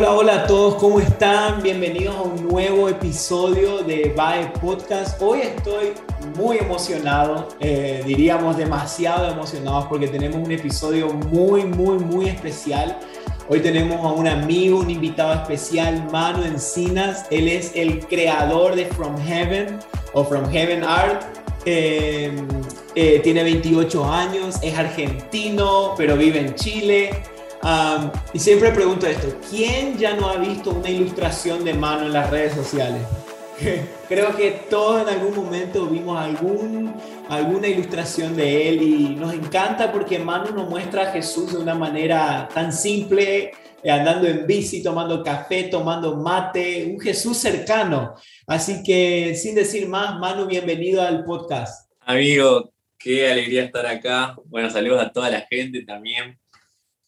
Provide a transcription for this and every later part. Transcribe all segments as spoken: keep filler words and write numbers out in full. Hola, hola a todos, ¿cómo están? Bienvenidos a un nuevo episodio de B A E Podcast. Hoy estoy muy emocionado, eh, diríamos demasiado emocionados porque tenemos un episodio muy, muy, muy especial. Hoy tenemos a un amigo, un invitado especial, Manu Encinas. Él es el creador de From Heaven o From Heaven Art. Eh, eh, tiene veintiocho años, es argentino, pero vive en Chile. Um, y siempre pregunto esto, ¿quién ya no ha visto una ilustración de Manu en las redes sociales? Creo que todos en algún momento vimos algún, alguna ilustración de él y nos encanta porque Manu nos muestra a Jesús de una manera tan simple, eh, andando en bici, tomando café, tomando mate, un Jesús cercano. Así que sin decir más, Manu, bienvenido al podcast. Amigo, qué alegría estar acá. Bueno, saludos a toda la gente también.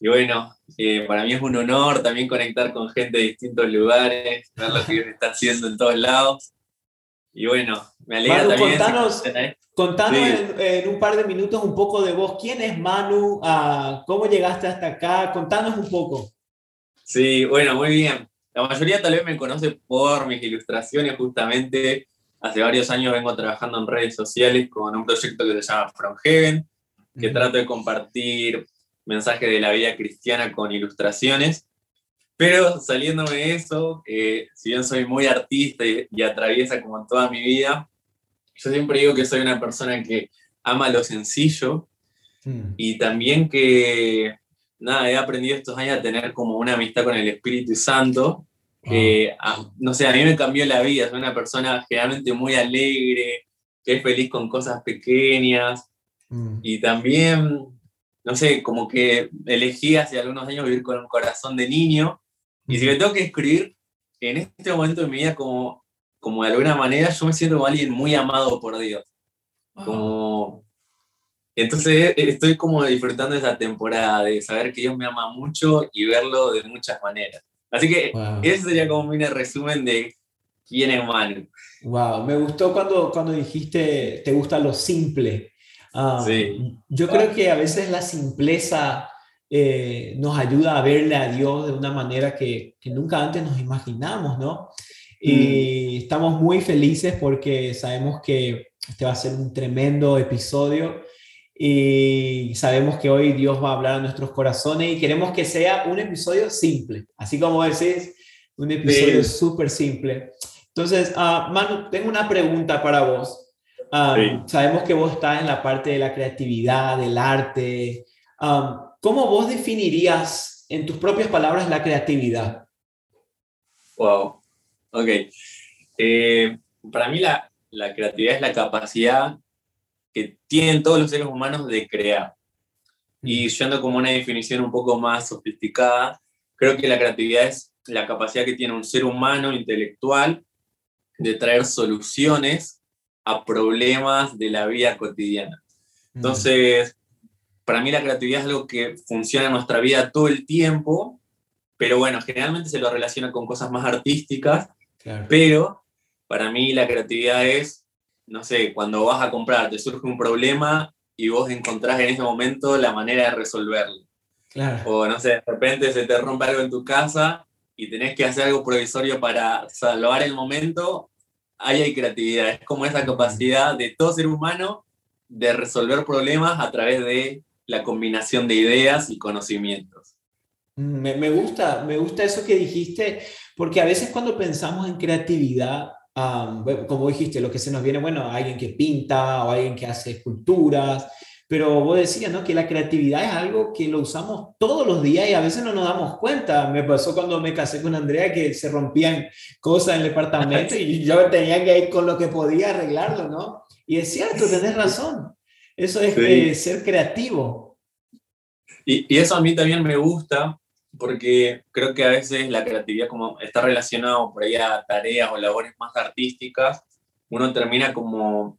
Y bueno, eh, para mí es un honor también conectar con gente de distintos lugares, ver lo que está haciendo en todos lados. Y bueno, me alegra Manu, también. Contanos, contanos sí. en, en un par de minutos un poco de vos. ¿Quién es Manu? Ah, ¿cómo llegaste hasta acá? Contanos un poco. Sí, bueno, muy bien. La mayoría tal vez me conoce por mis ilustraciones, justamente. Hace varios años vengo trabajando en redes sociales con un proyecto que se llama From Heaven, que mm. trato de compartir mensaje de la vida cristiana con ilustraciones, pero saliéndome de eso, eh, si bien soy muy artista y, y atraviesa como toda mi vida, yo siempre digo que soy una persona que ama lo sencillo mm. y también que, nada, he aprendido estos años a tener como una amistad con el Espíritu Santo, que eh, oh. no sé, a mí me cambió la vida, soy una persona generalmente muy alegre, que es feliz con cosas pequeñas, mm. y también no sé, como que elegí hace algunos años vivir con un corazón de niño, y si me tengo que escribir, en este momento de mi vida, como, como de alguna manera, yo me siento como alguien muy amado por Dios. Como, entonces estoy como disfrutando esa temporada de saber que Dios me ama mucho y verlo de muchas maneras. Así que wow. Ese sería como un resumen de quién es Manu. Wow, me gustó cuando, cuando dijiste, te gusta lo simple. Uh, sí. Yo creo que a veces la simpleza eh, nos ayuda a verle a Dios de una manera que, que nunca antes nos imaginamos, ¿no? Mm. Y estamos muy felices porque sabemos que este va a ser un tremendo episodio y sabemos que hoy Dios va a hablar a nuestros corazones y queremos que sea un episodio simple, así como decís, un episodio súper simple. Entonces, uh, Manu, tengo una pregunta para vos. Um, sí. Sabemos que vos estás en la parte de la creatividad, del arte. Um, ¿Cómo vos definirías, en tus propias palabras, la creatividad? Wow, ok. Eh, para mí la, la creatividad es la capacidad que tienen todos los seres humanos de crear. Y yendo como una definición un poco más sofisticada, creo que la creatividad es la capacidad que tiene un ser humano intelectual de traer soluciones a problemas de la vida cotidiana. Entonces, mm. para mí la creatividad es algo que funciona en nuestra vida todo el tiempo, pero bueno, generalmente se lo relaciona con cosas más artísticas, claro. Pero para mí la creatividad es, no sé, cuando vas a comprar, te surge un problema y vos encontrás en ese momento la manera de resolverlo. Claro. O no sé, de repente se te rompe algo en tu casa y tenés que hacer algo provisorio para salvar el momento. Ahí hay creatividad, es como esa capacidad de todo ser humano de resolver problemas a través de la combinación de ideas y conocimientos. Me, me gusta, me gusta eso que dijiste, porque a veces cuando pensamos en creatividad, um, como dijiste, lo que se nos viene, bueno, alguien que pinta o alguien que hace esculturas, pero vos decías, ¿no?, que la creatividad es algo que lo usamos todos los días y a veces no nos damos cuenta. Me pasó cuando me casé con Andrea que se rompían cosas en el departamento y yo tenía que ir con lo que podía arreglarlo, ¿no? Y es cierto, tenés razón. Eso es sí. eh, ser creativo. Y, y eso a mí también me gusta porque creo que a veces la creatividad como está relacionada por ahí a tareas o labores más artísticas, uno termina como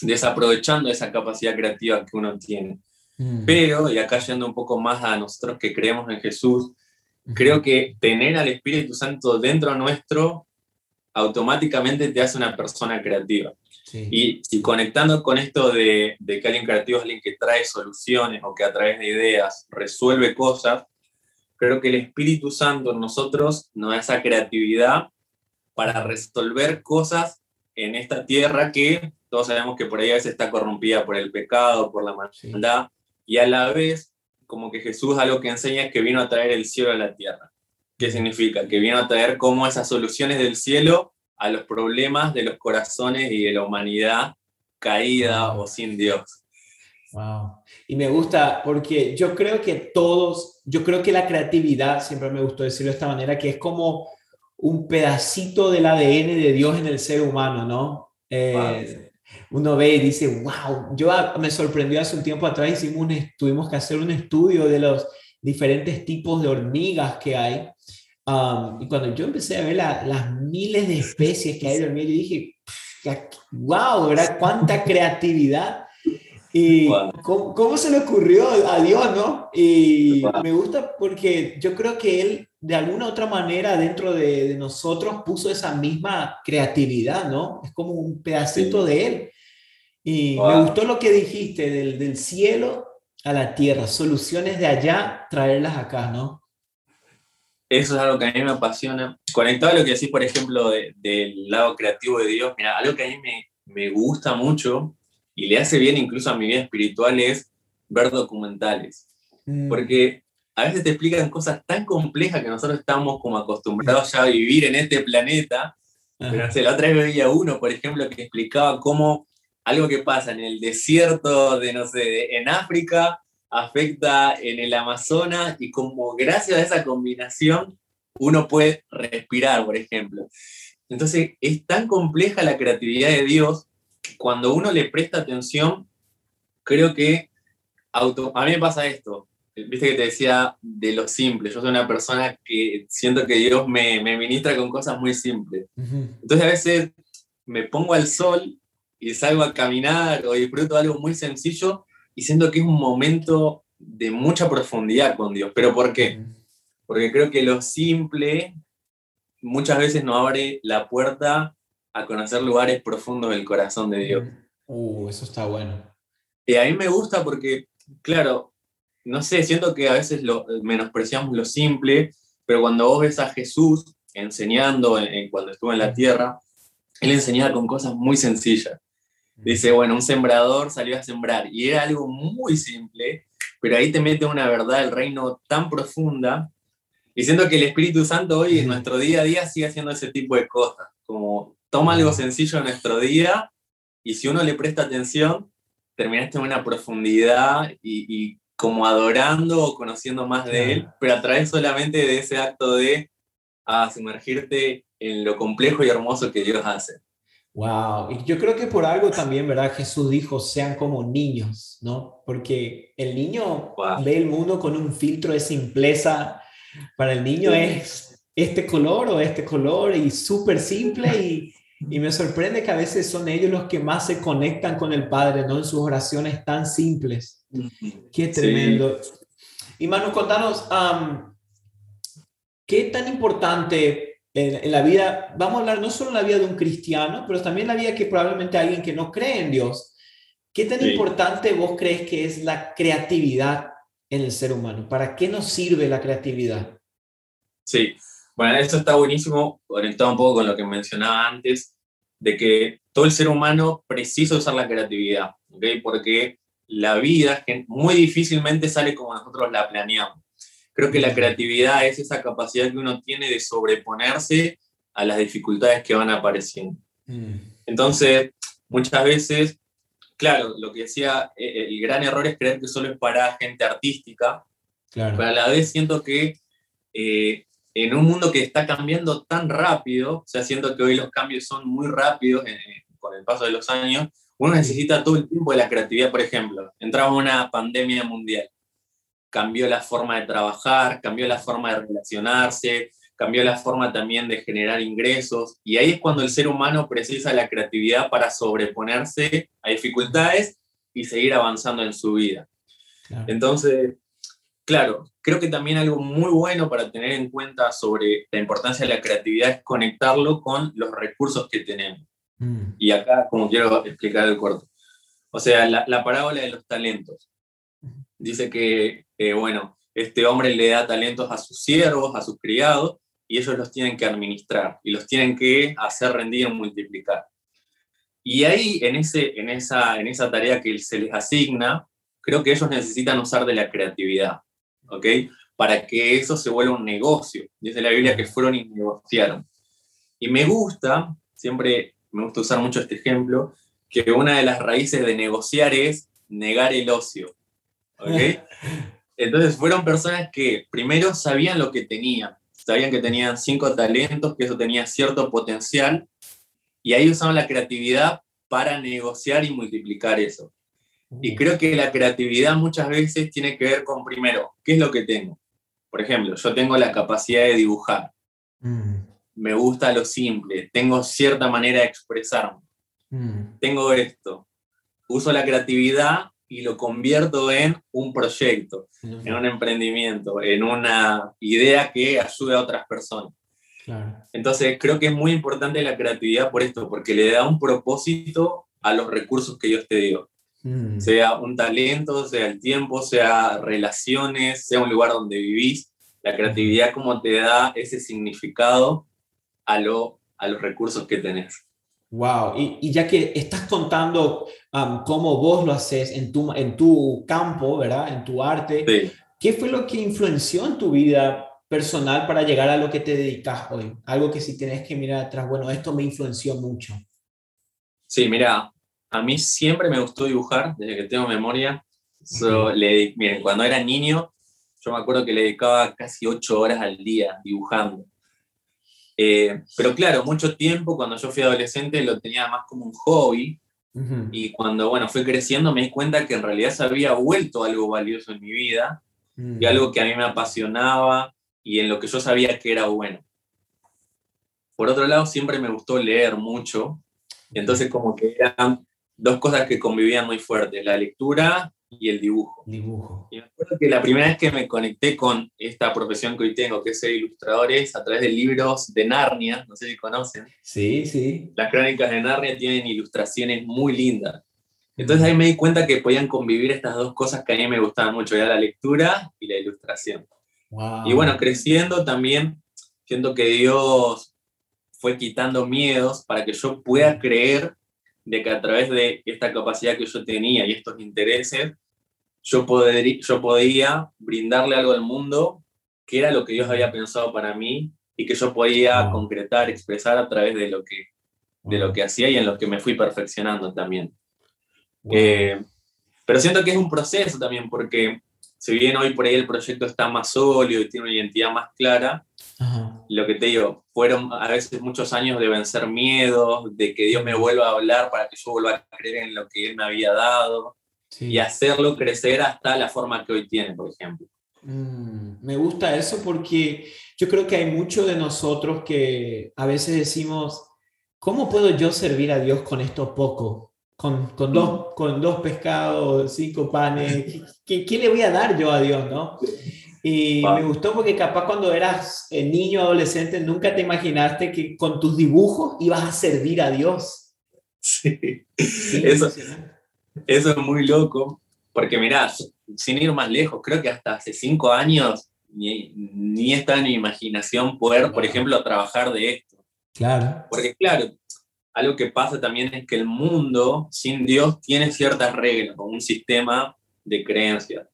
desaprovechando esa capacidad creativa que uno tiene. Mm. Pero, y acá yendo un poco más a nosotros que creemos en Jesús, mm. creo que tener al Espíritu Santo dentro nuestro automáticamente te hace una persona creativa. Sí. Y, y conectando con esto de, de que alguien creativo es alguien que trae soluciones o que a través de ideas resuelve cosas, Creo que el Espíritu Santo en nosotros nos da esa creatividad para resolver cosas en esta tierra que todos sabemos que por ahí a veces está corrompida por el pecado, por la maldad, y a la vez, como que Jesús algo que enseña es que vino a traer el cielo a la tierra. ¿Qué significa? Que vino a traer como esas soluciones del cielo a los problemas de los corazones y de la humanidad caída o sin Dios. Wow. Y me gusta porque yo creo que todos, yo creo que la creatividad, siempre me gustó decirlo de esta manera, que es como un pedacito del A D N de Dios en el ser humano, ¿no? Eh, wow. Uno ve y dice, wow, yo a, me sorprendió hace un tiempo atrás, hicimos un, tuvimos que hacer un estudio de los diferentes tipos de hormigas que hay. Um, y cuando yo empecé a ver la, las miles de especies que hay de hormigas, yo dije, wow, ¿verdad? Cuánta creatividad. Y wow. ¿cómo, ¿Cómo se le ocurrió a Dios, no? Y wow. Me gusta porque yo creo que Él, de alguna otra manera, dentro de, de nosotros, puso esa misma creatividad, ¿no? Es como un pedacito sí. de Él. Y wow. me gustó lo que dijiste, del, del cielo a la tierra, soluciones de allá, traerlas acá, ¿no? Eso es algo que a mí me apasiona. Conectado a lo que decís, por ejemplo, de, del lado creativo de Dios, mira, algo que a mí me, me gusta mucho, y le hace bien incluso a mi vida espiritual, es ver documentales. Mm. Porque a veces te explican cosas tan complejas que nosotros estamos como acostumbrados ya a vivir en este planeta. Ajá. Pero no sé, la otra vez veía uno, por ejemplo, que explicaba cómo algo que pasa en el desierto de, no sé, de, en África, afecta en el Amazonas, y como gracias a esa combinación uno puede respirar, por ejemplo. Entonces es tan compleja la creatividad de Dios. Cuando uno le presta atención, creo que auto, a mí me pasa esto, viste que te decía de lo simple, yo soy una persona que siento que Dios me, me ministra con cosas muy simples. Uh-huh. Entonces a veces me pongo al sol y salgo a caminar o disfruto algo muy sencillo y siento que es un momento de mucha profundidad con Dios. ¿Pero por qué? Uh-huh. Porque creo que lo simple muchas veces nos abre la puerta a conocer lugares profundos del corazón de Dios. Uh, eso está bueno. Y a mí me gusta porque, claro, no sé, siento que a veces lo, menospreciamos lo simple, pero cuando vos ves a Jesús enseñando, en, en, cuando estuvo en la tierra, Él enseñaba con cosas muy sencillas. Dice, bueno, un sembrador salió a sembrar, y era algo muy simple, pero ahí te mete una verdad del reino tan profunda, y siento que el Espíritu Santo hoy, en nuestro día a día, sigue haciendo ese tipo de cosas, como toma algo sencillo en nuestro día, y si uno le presta atención, terminaste en una profundidad y, y como adorando o conociendo más de Él, pero a través solamente de ese acto de a sumergirte en lo complejo y hermoso que Dios hace. Wow, y yo creo que por algo también, ¿verdad? Jesús dijo, sean como niños, ¿no? Porque el niño wow. ve el mundo con un filtro de simpleza. Para el niño sí. es este color o este color, y súper simple, y Y me sorprende que a veces son ellos los que más se conectan con el Padre, ¿no? En sus oraciones tan simples. ¡Qué tremendo! Sí. Y Manu, contanos, um, ¿qué tan importante en, en la vida, vamos a hablar no solo en la vida de un cristiano, pero también en la vida que probablemente alguien que no cree en Dios, ¿qué tan sí. importante vos crees que es la creatividad en el ser humano? ¿Para qué nos sirve la creatividad? Sí. Bueno, esto está buenísimo, conectado un poco con lo que mencionaba antes, de que todo el ser humano precisa usar la creatividad, ¿okay? Porque la vida muy difícilmente sale como nosotros la planeamos. Creo que la creatividad es esa capacidad que uno tiene de sobreponerse a las dificultades que van apareciendo. Entonces, muchas veces, claro, lo que decía, el gran error es creer que solo es para gente artística, claro. Pero a la vez siento que... Eh, en un mundo que está cambiando tan rápido, o sea, siento que hoy los cambios son muy rápidos en, en, con el paso de los años, uno necesita todo el tiempo de la creatividad. Por ejemplo, entramos en una pandemia mundial, cambió la forma de trabajar, cambió la forma de relacionarse, cambió la forma también de generar ingresos, y ahí es cuando el ser humano precisa la creatividad para sobreponerse a dificultades y seguir avanzando en su vida. Claro. Entonces... Claro, creo que también algo muy bueno para tener en cuenta sobre la importancia de la creatividad es conectarlo con los recursos que tenemos. Mm. Y acá, como quiero explicar el corto, o sea, la, la parábola de los talentos. Dice que, eh, bueno, este hombre le da talentos a sus siervos, a sus criados, y ellos los tienen que administrar, y los tienen que hacer rendir y multiplicar. Y ahí, en, ese, en, esa, en esa tarea que se les asigna, creo que ellos necesitan usar de la creatividad, ¿ok? Para que eso se vuelva un negocio. Dice la Biblia que fueron y negociaron. Y me gusta, siempre me gusta usar mucho este ejemplo, que una de las raíces de negociar es negar el ocio, ¿ok? Entonces fueron personas que primero sabían lo que tenían, sabían que tenían cinco talentos, que eso tenía cierto potencial, y ahí usaron la creatividad para negociar y multiplicar eso. Y creo que la creatividad muchas veces tiene que ver con, primero, ¿qué es lo que tengo? Por ejemplo, yo tengo la capacidad de dibujar. Mm. Me gusta lo simple. Tengo cierta manera de expresarme. Mm. Tengo esto. Uso la creatividad y lo convierto en un proyecto, mm. en un emprendimiento, en una idea que ayude a otras personas. Claro. Entonces, creo que es muy importante la creatividad por esto, porque le da un propósito a los recursos que yo te digo. Mm. Sea un talento, sea el tiempo, sea relaciones, sea un lugar donde vivís. La creatividad como te da ese significado a, lo, a los recursos que tenés. Wow, y, y ya que estás contando um, cómo vos lo haces en tu, en tu campo, ¿verdad? En tu arte, sí. ¿Qué fue lo que influenció en tu vida personal para llegar a lo que te dedicas hoy? Algo que si tenés que mirar atrás, bueno, esto me influenció mucho. Sí, mira, a mí siempre me gustó dibujar, desde que tengo memoria. So, uh-huh. le, miren, cuando era niño, yo me acuerdo que le dedicaba casi ocho horas al día dibujando. Eh, pero claro, mucho tiempo, cuando yo fui adolescente, lo tenía más como un hobby. Uh-huh. Y cuando bueno, fui creciendo, me di cuenta que en realidad se había vuelto algo valioso en mi vida, uh-huh. y algo que a mí me apasionaba, y en lo que yo sabía que era bueno. Por otro lado, siempre me gustó leer mucho. Entonces como que eran dos cosas que convivían muy fuertes, la lectura y el dibujo. Dibujo. Y me acuerdo que la primera vez que me conecté con esta profesión que hoy tengo, que es ser ilustrador, es a través de libros de Narnia, no sé si conocen. Sí, sí. Las crónicas de Narnia tienen ilustraciones muy lindas. Entonces ahí me di cuenta que podían convivir estas dos cosas que a mí me gustaban mucho, era la lectura y la ilustración. Wow. Y bueno, creciendo también, siento que Dios fue quitando miedos para que yo pueda creer de que a través de esta capacidad que yo tenía y estos intereses, yo, poder, yo podía brindarle algo al mundo que era lo que Dios había pensado para mí y que yo podía wow. concretar, expresar a través de lo que, de lo que hacía y en lo que me fui perfeccionando también. Wow. Eh, pero siento que es un proceso también, porque si bien hoy por ahí el proyecto está más sólido y tiene una identidad más clara, ajá. lo que te digo, fueron a veces muchos años de vencer miedos, de que Dios me vuelva a hablar para que yo vuelva a creer en lo que Él me había dado, sí. y hacerlo crecer hasta la forma que hoy tiene, por ejemplo. Mm, me gusta eso, porque yo creo que hay muchos de nosotros que a veces decimos, ¿cómo puedo yo servir a Dios con esto poco? Con, con, dos, con dos pescados, cinco panes, ¿qué, qué le voy a dar yo a Dios, no? Y wow. me gustó porque capaz cuando eras niño, adolescente, nunca te imaginaste que con tus dibujos ibas a servir a Dios. Sí, sí eso, eso es muy loco, porque mirá, sin ir más lejos, creo que hasta hace cinco años ni, ni estaba en mi imaginación poder, wow. por ejemplo, trabajar de esto. Claro. Porque claro, algo que pasa también es que el mundo sin Dios tiene ciertas reglas, como un sistema de creencias.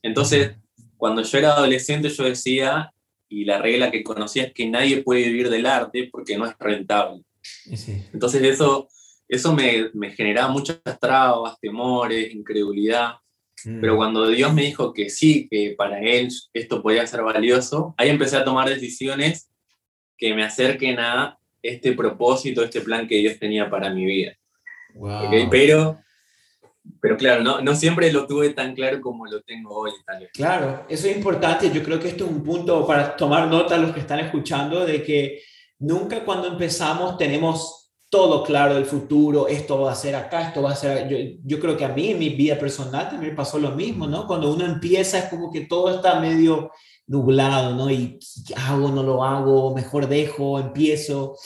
Entonces, cuando yo era adolescente yo decía, y la regla que conocía es que nadie puede vivir del arte porque no es rentable. Sí. Entonces eso, eso me, me generaba muchas trabas, temores, incredulidad. Mm. Pero cuando Dios me dijo que sí, que para Él esto podía ser valioso, ahí empecé a tomar decisiones que me acerquen a este propósito, este plan que Dios tenía para mi vida. Wow. ¿Okay? Pero... Pero claro, no, no siempre lo tuve tan claro como lo tengo hoy, tal vez. Claro, eso es importante. Yo creo que esto es un punto para tomar nota los que están escuchando, de que nunca cuando empezamos tenemos todo claro el futuro, esto va a ser acá, esto va a ser... Yo, yo creo que a mí en mi vida personal también pasó lo mismo, ¿no? Cuando uno empieza es como que todo está medio nublado, ¿no? Y hago, no lo hago, mejor dejo, empiezo...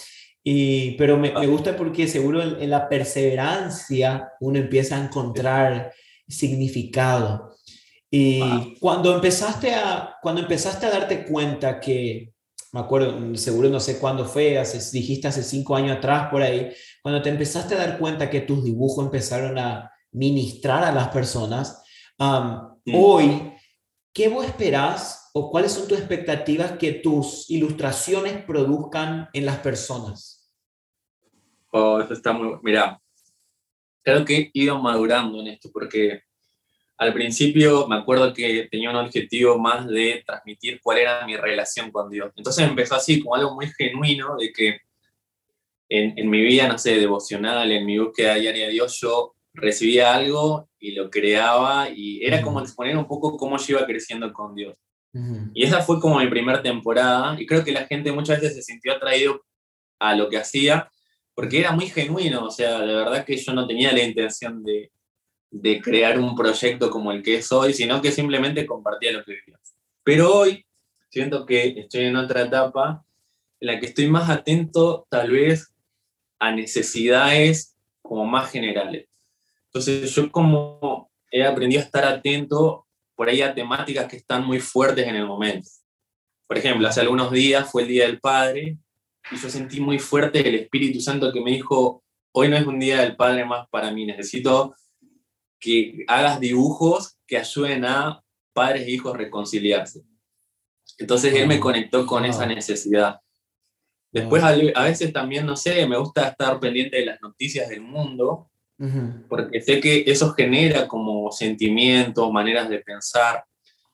Y, pero me, me gusta porque seguro en, en la perseverancia uno empieza a encontrar significado. Y wow. cuando, empezaste a, cuando empezaste a darte cuenta que, me acuerdo, seguro no sé cuándo fue, hace, dijiste hace cinco años atrás por ahí, cuando te empezaste a dar cuenta que tus dibujos empezaron a ministrar a las personas, um, mm. hoy, ¿qué vos esperás o cuáles son tus expectativas que tus ilustraciones produzcan en las personas? Oh, eso está muy... Mira, creo que he ido madurando en esto porque... Al principio me acuerdo que tenía un objetivo más de transmitir cuál era mi relación con Dios. Entonces empezó así, como algo muy genuino, de que en, en mi vida, no sé, devocional, en mi búsqueda diaria de Dios, yo recibía algo y lo creaba, y era como exponer un poco cómo yo iba creciendo con Dios. Uh-huh. Y esa fue como mi primera temporada, y creo que la gente muchas veces se sintió atraído a lo que hacía, porque era muy genuino, o sea, la verdad que yo no tenía la intención de... de crear un proyecto como el que es hoy, sino que simplemente compartía lo que vivía. Pero hoy siento que estoy en otra etapa en la que estoy más atento tal vez a necesidades como más generales. Entonces yo como he aprendido a estar atento por ahí a temáticas que están muy fuertes en el momento. Por ejemplo, hace algunos días fue el Día del Padre y yo sentí muy fuerte el Espíritu Santo que me dijo, hoy no es un Día del Padre más para mí, necesito... que hagas dibujos que ayuden a padres e hijos reconciliarse. Entonces él me conectó con esa necesidad. Después a veces también, no sé, me gusta estar pendiente de las noticias del mundo, uh-huh. porque sé que eso genera como sentimientos, maneras de pensar.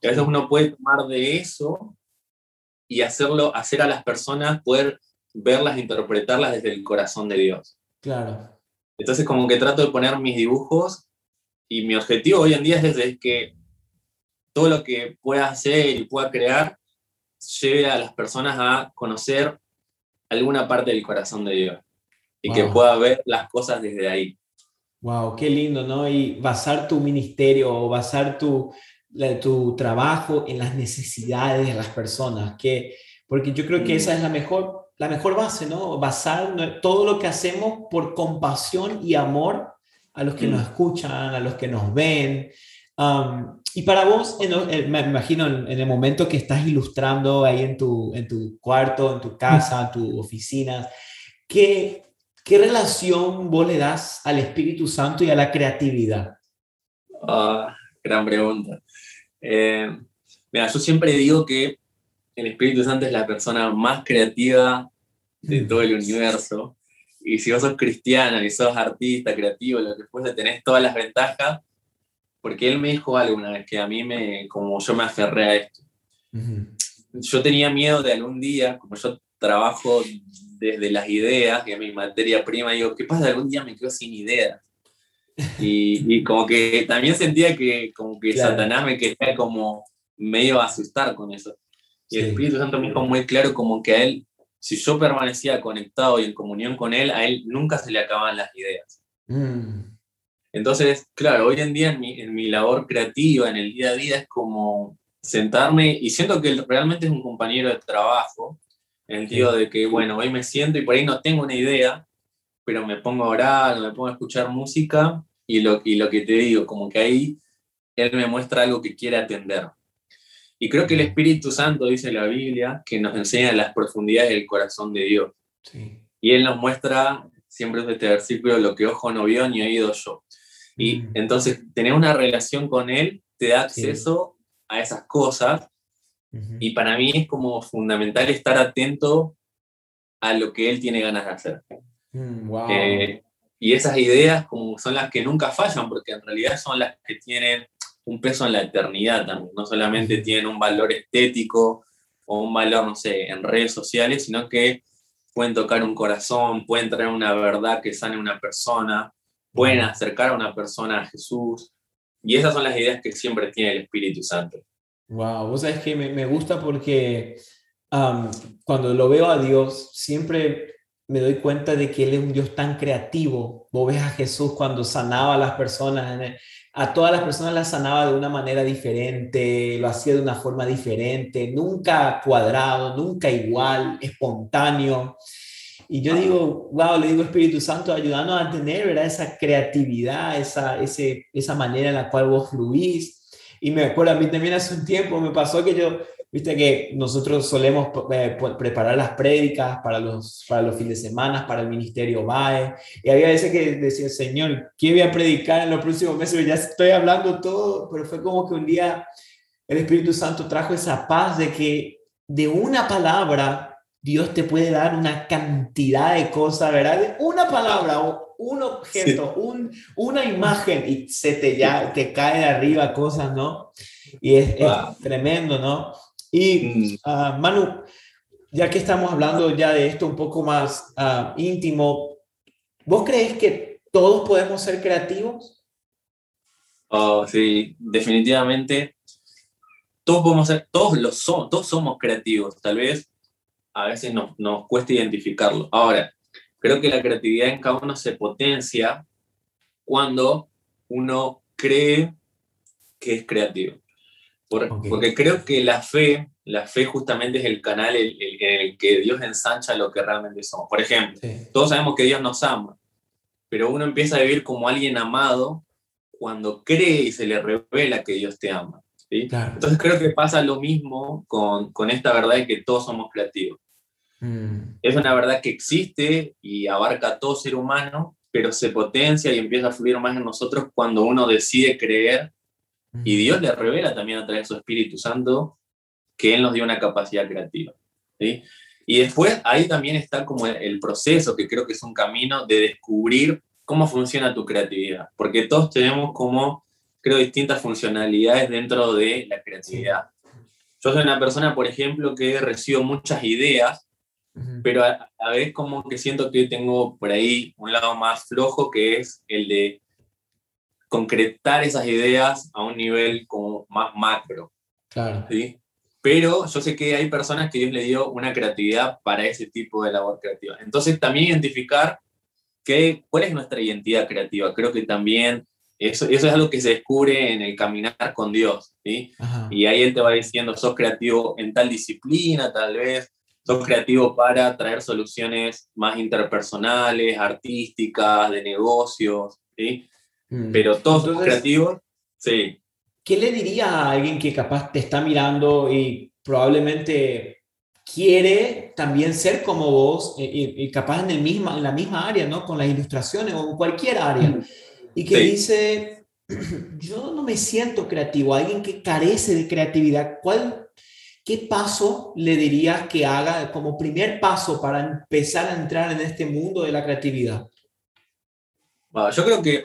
Y a veces uno puede tomar de eso y hacerlo, hacer a las personas poder verlas, interpretarlas desde el corazón de Dios. Claro. Entonces como que trato de poner mis dibujos. Y mi objetivo hoy en día es, es que todo lo que pueda hacer y pueda crear lleve a las personas a conocer alguna parte del corazón de Dios y wow. que pueda ver las cosas desde ahí. Wow, qué lindo, ¿no? Y basar tu ministerio o basar tu, la, tu trabajo en las necesidades de las personas, que, porque yo creo que mm. esa es la mejor, la mejor base, ¿no? Basar todo lo que hacemos por compasión y amor a los que mm. nos escuchan, a los que nos ven. Um, y para vos, en, en, me imagino en, en el momento que estás ilustrando ahí en tu, en tu cuarto, en tu casa, en tu oficina, ¿qué, ¿qué relación vos le das al Espíritu Santo y a la creatividad? Uh, gran pregunta. Eh, mira, yo siempre digo que el Espíritu Santo es la persona más creativa de todo el universo. Y si vos sos cristiano, y sos artista, creativo, lo que fuese, tenés todas las ventajas, porque él me dijo algo una vez que a mí me, como yo me aferré a esto. Uh-huh. Yo tenía miedo de algún día, como yo trabajo desde las ideas, y a mi materia prima, digo, ¿qué pasa? Algún día me quedo sin ideas. Y, y como que también sentía que, como que claro. Satanás me quería como medio asustar con eso. Y sí. El Espíritu Santo me dijo muy claro como que a él, si yo permanecía conectado y en comunión con él, a él nunca se le acababan las ideas. Mm. Entonces, claro, hoy en día en mi, en mi labor creativa, en el día a día, es como sentarme, y siento que realmente es un compañero de trabajo, en el sentido de que, bueno, hoy me siento y por ahí no tengo una idea, pero me pongo a orar, me pongo a escuchar música, y lo, y lo que te digo, como que ahí él me muestra algo que quiere atender. Y creo que el Espíritu Santo, dice la Biblia, que nos enseña las profundidades del corazón de Dios. Sí. Y Él nos muestra, siempre es este versículo, lo que ojo no vio ni oído yo. Y mm. entonces, tener una relación con Él te da acceso sí. a esas cosas. Mm-hmm. Y para mí es como fundamental estar atento a lo que Él tiene ganas de hacer. Mm, wow. eh, y esas ideas como son las que nunca fallan, porque en realidad son las que tienen un peso en la eternidad también, no solamente tienen un valor estético o un valor, no sé, en redes sociales, sino que pueden tocar un corazón, pueden traer una verdad que sane a una persona, pueden acercar a una persona a Jesús, y esas son las ideas que siempre tiene el Espíritu Santo. Wow, vos sabés que me, me gusta porque um, cuando lo veo a Dios, siempre me doy cuenta de que Él es un Dios tan creativo. Vos ves a Jesús cuando sanaba a las personas, a todas las personas las sanaba de una manera diferente, lo hacía de una forma diferente, nunca cuadrado, nunca igual, espontáneo. Y yo digo, wow, le digo Espíritu Santo, ayúdanos a tener, ¿verdad?, esa creatividad, esa, ese, esa manera en la cual vos fluís. Y me acuerdo, a mí también hace un tiempo me pasó que yo, viste que nosotros solemos eh, preparar las prédicas para los, para los fines de semana, para el ministerio B A E, y había veces que decía, Señor, ¿qué voy a predicar en los próximos meses? Ya estoy hablando todo, pero fue como que un día el Espíritu Santo trajo esa paz de que de una palabra Dios te puede dar una cantidad de cosas, ¿verdad? De una palabra o un objeto, sí. un, una imagen y se te, ya, te cae de arriba cosas, ¿no? Y es, wow. es tremendo, ¿no? Y uh, Manu, ya que estamos hablando ya de esto un poco más uh, íntimo, ¿vos crees que todos podemos ser creativos? Oh, sí, definitivamente. Todos podemos ser, todos lo somos, todos somos creativos, tal vez. A veces no, nos cuesta identificarlo. Ahora, creo que la creatividad en cada uno se potencia cuando uno cree que es creativo. Por, okay. Porque creo que la fe, la fe justamente es el canal en el, el, el que Dios ensancha lo que realmente somos. Por ejemplo, sí. todos sabemos que Dios nos ama, pero uno empieza a vivir como alguien amado cuando cree y se le revela que Dios te ama. ¿Sí? Claro. Entonces creo que pasa lo mismo con, con esta verdad de que todos somos creativos. Es una verdad que existe y abarca a todo ser humano, pero se potencia y empieza a fluir más en nosotros cuando uno decide creer y Dios le revela también a través de su Espíritu Santo que Él nos dio una capacidad creativa, ¿sí? Y después ahí también está como el proceso, que creo que es un camino de descubrir cómo funciona tu creatividad, porque todos tenemos como, creo, distintas funcionalidades dentro de la creatividad. Yo soy una persona, por ejemplo, que recibo muchas ideas, pero a, a veces como que siento que tengo por ahí un lado más flojo, que es el de concretar esas ideas a un nivel como más macro. Claro. ¿Sí? Pero yo sé que hay personas que Dios le dio una creatividad para ese tipo de labor creativa. Entonces también identificar que, cuál es nuestra identidad creativa. Creo que también eso, eso es algo que se descubre en el caminar con Dios, ¿sí? Y ahí Él te va diciendo, sos creativo en tal disciplina tal vez, sos creativo para traer soluciones más interpersonales, artísticas, de negocios, ¿sí? Mm. Pero todos somos creativos, sí. ¿Qué le dirías a alguien que capaz te está mirando y probablemente quiere también ser como vos y, y, y capaz en, el misma, en la misma área, ¿no? Con las ilustraciones o en cualquier área, y que sí. dice, yo no me siento creativo, alguien que carece de creatividad, ¿cuál ¿qué paso le dirías que haga como primer paso para empezar a entrar en este mundo de la creatividad? Bueno, yo creo que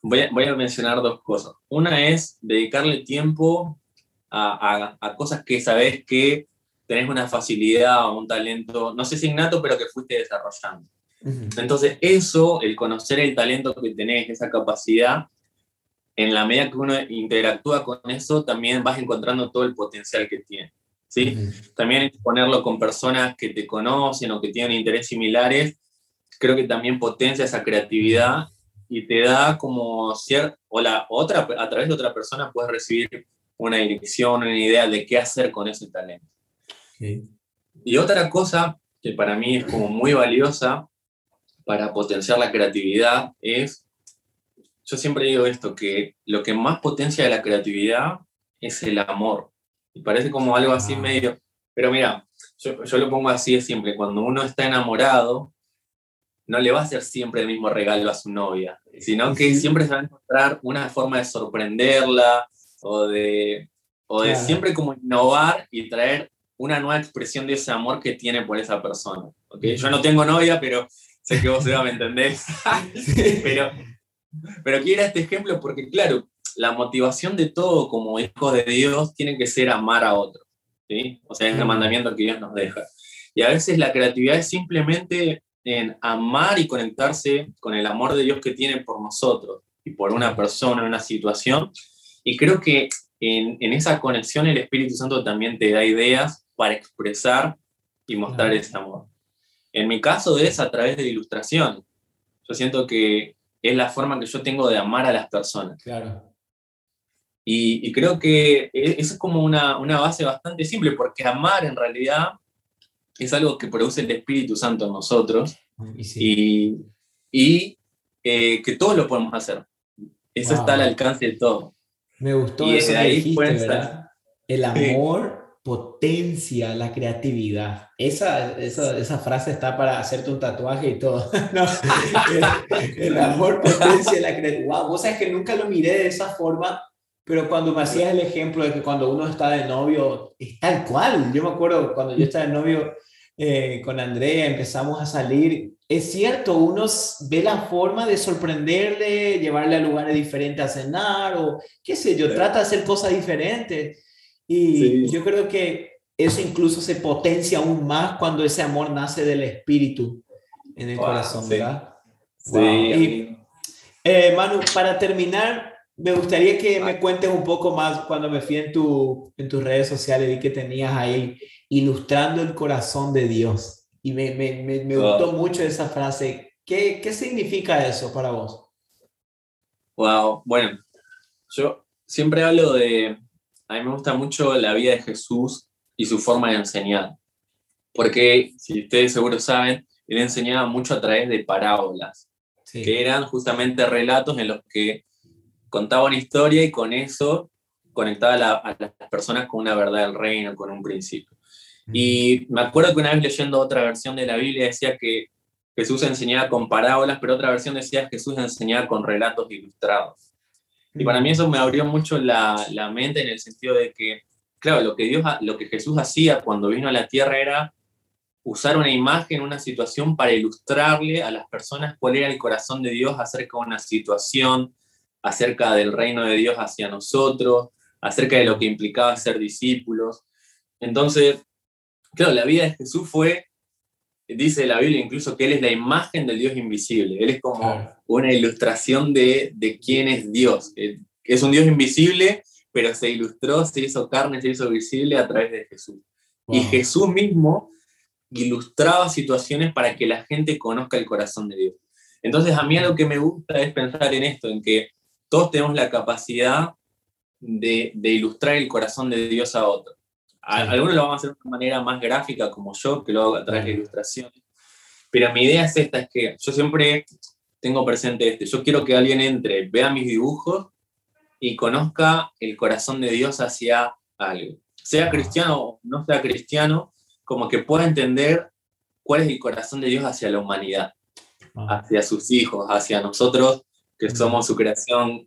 voy a, voy a mencionar dos cosas. Una es dedicarle tiempo a, a, a cosas que sabes que tenés una facilidad o un talento, no sé si innato, pero que fuiste desarrollando. Uh-huh. Entonces eso, el conocer el talento que tenés, esa capacidad, en la medida que uno interactúa con eso, también vas encontrando todo el potencial que tiene. ¿Sí? Uh-huh. También ponerlo con personas que te conocen o que tienen intereses similares, creo que también potencia esa creatividad y te da como cierta, o la otra, a través de otra persona puedes recibir una dirección, una idea de qué hacer con ese talento. Okay. Y otra cosa que para mí es como muy valiosa para potenciar la creatividad es, yo siempre digo esto, que lo que más potencia de la creatividad es el amor. Y parece como algo así medio, pero mira, yo, yo lo pongo así de siempre, cuando uno está enamorado, no le va a hacer siempre el mismo regalo a su novia, sino que siempre se va a encontrar una forma de sorprenderla, o de, o de claro. siempre como innovar y traer una nueva expresión de ese amor que tiene por esa persona. ¿Okay? Yo no tengo novia, pero sé que vos se va a entender. pero, pero quiero este ejemplo porque, claro, la motivación de todo como hijos de Dios tiene que ser amar a otros, ¿sí? O sea, es el mandamiento que Dios nos deja. Y a veces la creatividad es simplemente en amar y conectarse con el amor de Dios que tiene por nosotros y por una persona, una situación. Y creo que en, en esa conexión el Espíritu Santo también te da ideas para expresar y mostrar ese amor. En mi caso es a través de ilustración. Yo siento que es la forma que yo tengo de amar a las personas. Claro. Y, y creo que eso es como una, una base bastante simple, porque amar en realidad es algo que produce el Espíritu Santo en nosotros y, sí. y, y eh, que todos lo podemos hacer. Eso wow. está al alcance de todos. Me gustó y eso que dijiste, ¿verdad? El amor sí. potencia la creatividad. Esa, esa, esa frase está para hacerte un tatuaje y todo. No, el, el amor potencia la creatividad. Wow, vos sabés que nunca lo miré de esa forma, pero cuando me hacías el ejemplo de que cuando uno está de novio, es tal cual. Yo me acuerdo cuando yo estaba de novio eh, con Andrea, empezamos a salir. Es cierto, uno ve la forma de sorprenderle, llevarle a lugares diferentes a cenar o qué sé yo, sí. trata de hacer cosas diferentes. Y sí. yo creo que eso incluso se potencia aún más cuando ese amor nace del espíritu en el wow, corazón, sí. ¿verdad? Wow. Sí. Y, eh, Manu, para terminar, me gustaría que ah. me cuentes un poco más. Cuando me fui en, tu, en tus redes sociales, vi que tenías ahí ilustrando el corazón de Dios. Y me, me, me, me wow. gustó mucho esa frase. ¿Qué, qué significa eso para vos? Wow, bueno, yo siempre hablo de... A mí me gusta mucho la vida de Jesús y su forma de enseñar. Porque, si ustedes seguro saben, él enseñaba mucho a través de parábolas. Sí. Que eran justamente relatos en los que contaba una historia y con eso conectaba a, la, a las personas con una verdad del reino, con un principio. Y me acuerdo que una vez leyendo otra versión de la Biblia decía que Jesús enseñaba con parábolas, pero otra versión decía que Jesús enseñaba con relatos ilustrados. Y para mí eso me abrió mucho la, la mente en el sentido de que, claro, lo que, Dios, lo que Jesús hacía cuando vino a la tierra era usar una imagen, una situación para ilustrarle a las personas cuál era el corazón de Dios acerca de una situación, acerca del reino de Dios hacia nosotros, acerca de lo que implicaba ser discípulos. Entonces, claro, la vida de Jesús fue, dice la Biblia incluso, que Él es la imagen del Dios invisible. Él es como claro. una ilustración de, de quién es Dios. Es un Dios invisible, pero se ilustró, se hizo carne, se hizo visible a través de Jesús. Wow. Y Jesús mismo ilustraba situaciones para que la gente conozca el corazón de Dios. Entonces a mí lo que me gusta es pensar en esto, en que todos tenemos la capacidad de, de ilustrar el corazón de Dios a otro. Algunos lo van a hacer de una manera más gráfica como yo, que lo hago a través de ilustraciones. Pero mi idea es esta, es que yo siempre tengo presente este. Yo quiero que alguien entre, vea mis dibujos y conozca el corazón de Dios hacia algo. Sea cristiano o no sea cristiano, como que pueda entender cuál es el corazón de Dios hacia la humanidad, hacia sus hijos, hacia nosotros, que somos su creación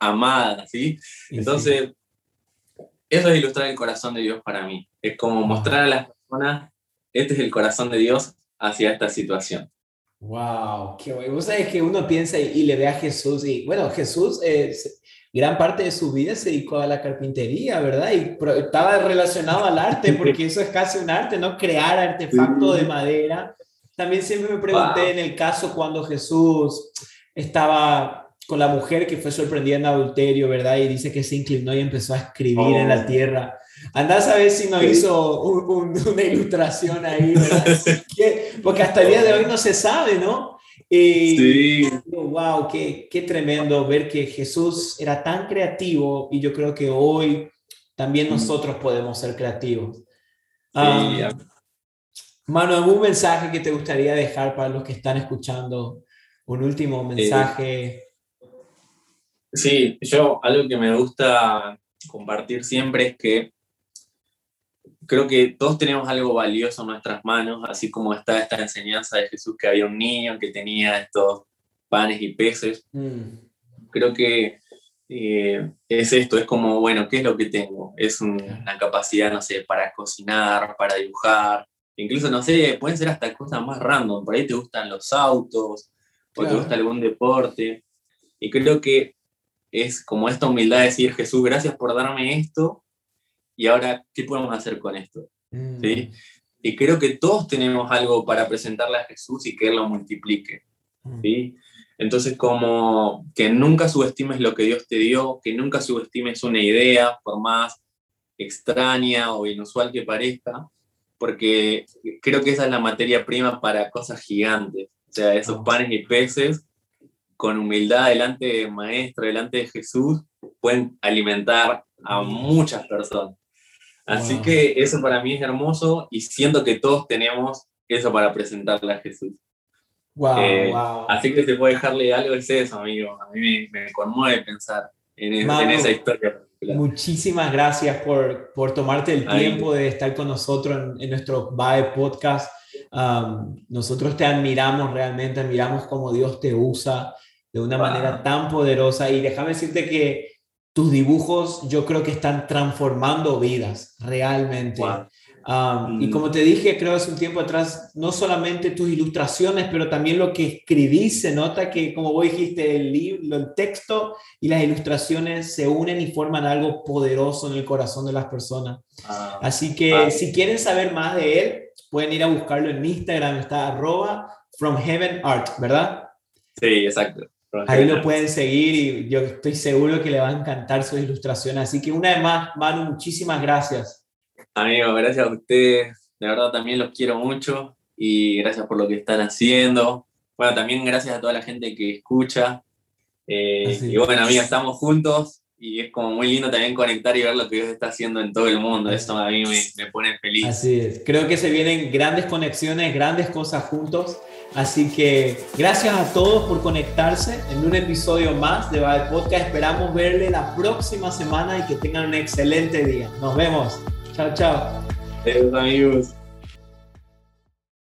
amada, ¿sí? Entonces... Eso es ilustrar el corazón de Dios para mí. Es como wow. mostrar a las personas, este es el corazón de Dios hacia esta situación. ¡Wow! Qué bueno. Vos sabés que uno piensa y, y le ve a Jesús y, bueno, Jesús, eh, gran parte de su vida se dedicó a la carpintería, ¿verdad? Y pro, estaba relacionado al arte, porque eso es casi un arte, ¿no? Crear artefactos sí. de madera. También siempre me pregunté wow. en el caso cuando Jesús estaba... con la mujer que fue sorprendida en adulterio, ¿verdad? Y dice que se inclinó y empezó a escribir oh. en la tierra. Andá a saber si no sí. hizo un, un, una ilustración ahí, ¿verdad? Porque hasta el día de hoy no se sabe, ¿no? Y, sí. Wow, qué, qué tremendo ver que Jesús era tan creativo y yo creo que hoy también nosotros podemos ser creativos. Um, sí. Manu, ¿algún mensaje que te gustaría dejar para los que están escuchando? Un último mensaje... Sí. Sí, yo algo que me gusta compartir siempre es que creo que todos tenemos algo valioso en nuestras manos, así como está esta enseñanza de Jesús que había un niño que tenía estos panes y peces. Mm. Creo que eh, es esto, es como, bueno, ¿qué es lo que tengo? Es un, una capacidad, no sé, para cocinar, para dibujar, incluso, no sé, pueden ser hasta cosas más random, por ahí te gustan los autos, claro. o te gusta algún deporte, y creo que es como esta humildad de decir, Jesús, gracias por darme esto, y ahora, ¿qué podemos hacer con esto? Mm. ¿Sí? Y creo que todos tenemos algo para presentarle a Jesús y que Él lo multiplique. Mm. ¿Sí? Entonces, como que nunca subestimes lo que Dios te dio, que nunca subestimes una idea, por más extraña o inusual que parezca, porque creo que esa es la materia prima para cosas gigantes. O sea, esos oh. panes y peces, con humildad delante de Maestro, delante de Jesús, pueden alimentar a muchas personas. Así wow. que eso para mí es hermoso y siento que todos tenemos eso para presentarle a Jesús. Wow, eh, wow. Así que se puede dejarle algo, es eso, amigo. A mí me, me conmueve pensar en, Manu, en esa historia. Muchísimas gracias por, por tomarte el Ahí. tiempo de estar con nosotros en, en nuestro B A E Podcast. Um, nosotros te admiramos realmente, admiramos cómo Dios te usa de una wow. manera tan poderosa. Y déjame decirte que tus dibujos yo creo que están transformando vidas realmente. Wow. Um, mm. Y como te dije, creo hace un tiempo atrás, no solamente tus ilustraciones, pero también lo que escribí, se nota que, como vos dijiste, el libro, el texto y las ilustraciones se unen y forman algo poderoso en el corazón de las personas. Ah. Así que ah. si quieren saber más de él, pueden ir a buscarlo en Instagram, está arroba From Heaven Art, ¿verdad? Sí, exacto. Ahí lo pueden seguir y yo estoy seguro que le va a encantar sus ilustraciones. Así que una vez más, Manu, muchísimas gracias. Amigo, gracias a ustedes. De verdad también los quiero mucho y gracias por lo que están haciendo. Bueno, también gracias a toda la gente que escucha. Eh, y bueno, amigo, estamos juntos y es como muy lindo también conectar y ver lo que Dios está haciendo en todo el mundo. Eso a mí me, me pone feliz. Así es. Creo que se vienen grandes conexiones, grandes cosas juntos. Así que gracias a todos por conectarse en un episodio más de B A E Podcast. Esperamos verle la próxima semana y que tengan un excelente día. Nos vemos. Chao, chao. Adiós, amigos.